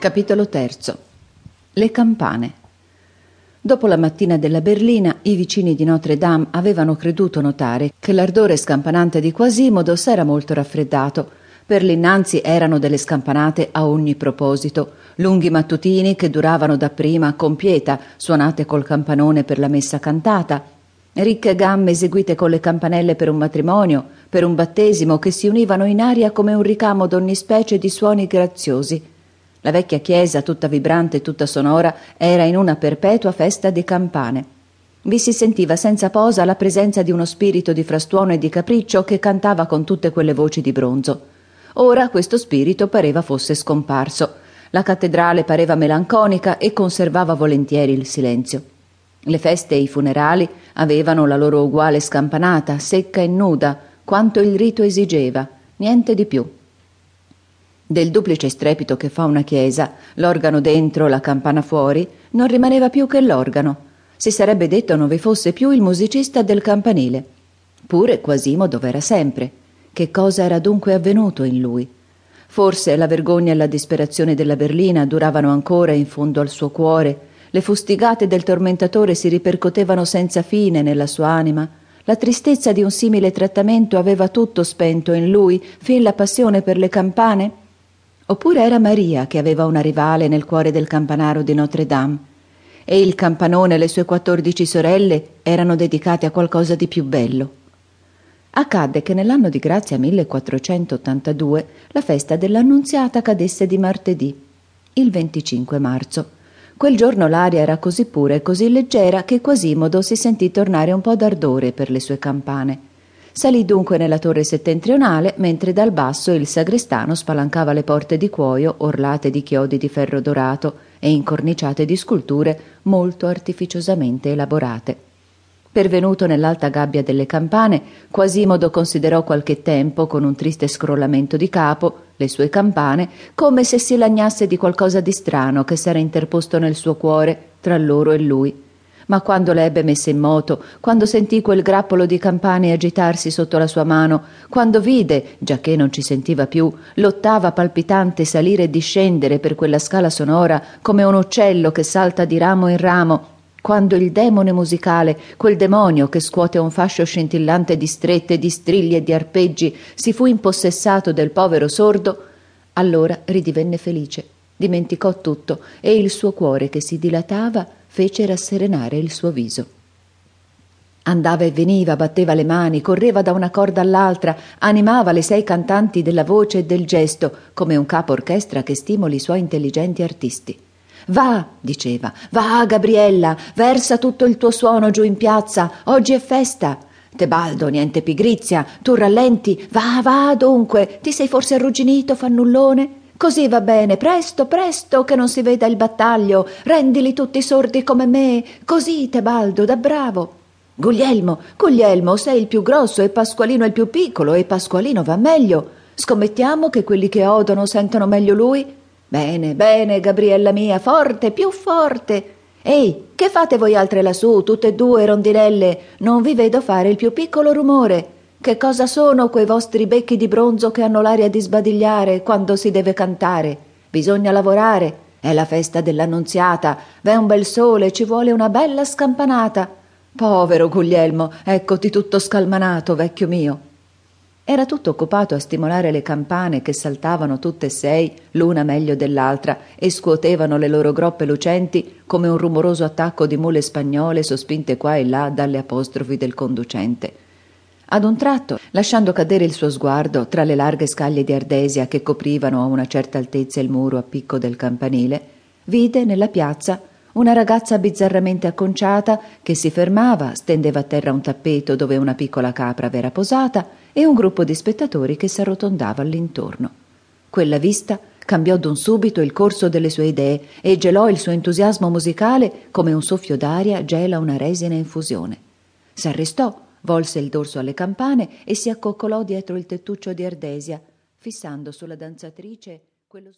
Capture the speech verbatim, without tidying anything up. Capitolo terzo. Le campane. Dopo la mattina della berlina, i vicini di Notre Dame avevano creduto notare che l'ardore scampanante di Quasimodo s'era molto raffreddato. Per l'innanzi erano delle scampanate a ogni proposito, lunghi mattutini che duravano dapprima con pietà, suonate col campanone per la messa cantata, ricche gamme eseguite con le campanelle per un matrimonio, per un battesimo, che si univano in aria come un ricamo d'ogni specie di suoni graziosi. La vecchia chiesa, tutta vibrante e tutta sonora, era in una perpetua festa di campane. Vi si sentiva senza posa la presenza di uno spirito di frastuono e di capriccio che cantava con tutte quelle voci di bronzo. Ora questo spirito pareva fosse scomparso. La cattedrale pareva melanconica e conservava volentieri il silenzio. Le feste e i funerali avevano la loro uguale scampanata, secca e nuda, quanto il rito esigeva, niente di più. Del duplice strepito che fa una chiesa, l'organo dentro, la campana fuori, non rimaneva più che l'organo. Si sarebbe detto non vi fosse più il musicista del campanile. Pure Quasimodo dov'era sempre. Che cosa era dunque avvenuto in lui? Forse la vergogna e la disperazione della berlina duravano ancora in fondo al suo cuore. Le fustigate del tormentatore si ripercotevano senza fine nella sua anima. La tristezza di un simile trattamento aveva tutto spento in lui, fin la passione per le campane? Oppure era Maria che aveva una rivale nel cuore del campanaro di Notre Dame, e il campanone e le sue quattordici sorelle erano dedicate a qualcosa di più bello. Accadde che nell'anno di grazia millequattrocentottantadue la festa dell'Annunziata cadesse di martedì, il venticinque marzo. Quel giorno l'aria era così pura e così leggera che Quasimodo si sentì tornare un po' d'ardore per le sue campane. Salì dunque nella torre settentrionale, mentre dal basso il sagrestano spalancava le porte di cuoio orlate di chiodi di ferro dorato e incorniciate di sculture molto artificiosamente elaborate. Pervenuto nell'alta gabbia delle campane, Quasimodo considerò qualche tempo, con un triste scrollamento di capo, le sue campane, come se si lagnasse di qualcosa di strano che s'era interposto nel suo cuore tra loro e lui. Ma quando le ebbe messe in moto, quando sentì quel grappolo di campane agitarsi sotto la sua mano, quando vide, giacché non ci sentiva più, l'ottava palpitante salire e discendere per quella scala sonora come un uccello che salta di ramo in ramo, quando il demone musicale, quel demonio che scuote un fascio scintillante di strette, di strilli e di arpeggi, si fu impossessato del povero sordo, allora ridivenne felice, dimenticò tutto, e il suo cuore che si dilatava fece rasserenare il suo viso. Andava e veniva, batteva le mani, correva da una corda all'altra, animava le sei cantanti della voce e del gesto, come un capo orchestra che stimoli i suoi intelligenti artisti. «Va», diceva, «va, Gabriella, versa tutto il tuo suono giù in piazza, oggi è festa. Tebaldo, niente pigrizia, tu rallenti, va, va, dunque, ti sei forse arrugginito, fannullone? Così va bene, presto, presto, che non si veda il battaglio, rendili tutti sordi come me, così, Tebaldo, da bravo. Guglielmo, Guglielmo, sei il più grosso e Pasqualino è il più piccolo e Pasqualino va meglio. Scommettiamo che quelli che odono sentono meglio lui». «Bene, bene, Gabriella mia, forte, più forte! Ehi, che fate voi altre lassù, tutte e due, rondinelle? Non vi vedo fare il più piccolo rumore. Che cosa sono quei vostri becchi di bronzo che hanno l'aria di sbadigliare quando si deve cantare? Bisogna lavorare, è la festa dell'Annunziata, v'è un bel sole, ci vuole una bella scampanata. Povero Guglielmo, eccoti tutto scalmanato, vecchio mio!» Era tutto occupato a stimolare le campane che saltavano tutte e sei, l'una meglio dell'altra, e scuotevano le loro groppe lucenti come un rumoroso attacco di mule spagnole sospinte qua e là dalle apostrofi del conducente. Ad un tratto, lasciando cadere il suo sguardo tra le larghe scaglie di ardesia che coprivano a una certa altezza il muro a picco del campanile, vide nella piazza una ragazza bizzarramente acconciata che si fermava, stendeva a terra un tappeto dove una piccola capra v'era posata e un gruppo di spettatori che s'arrotondava all'intorno. Quella vista cambiò d'un subito il corso delle sue idee e gelò il suo entusiasmo musicale come un soffio d'aria gela una resina in fusione. S'arrestò, volse il dorso alle campane e si accoccolò dietro il tettuccio di ardesia, fissando sulla danzatrice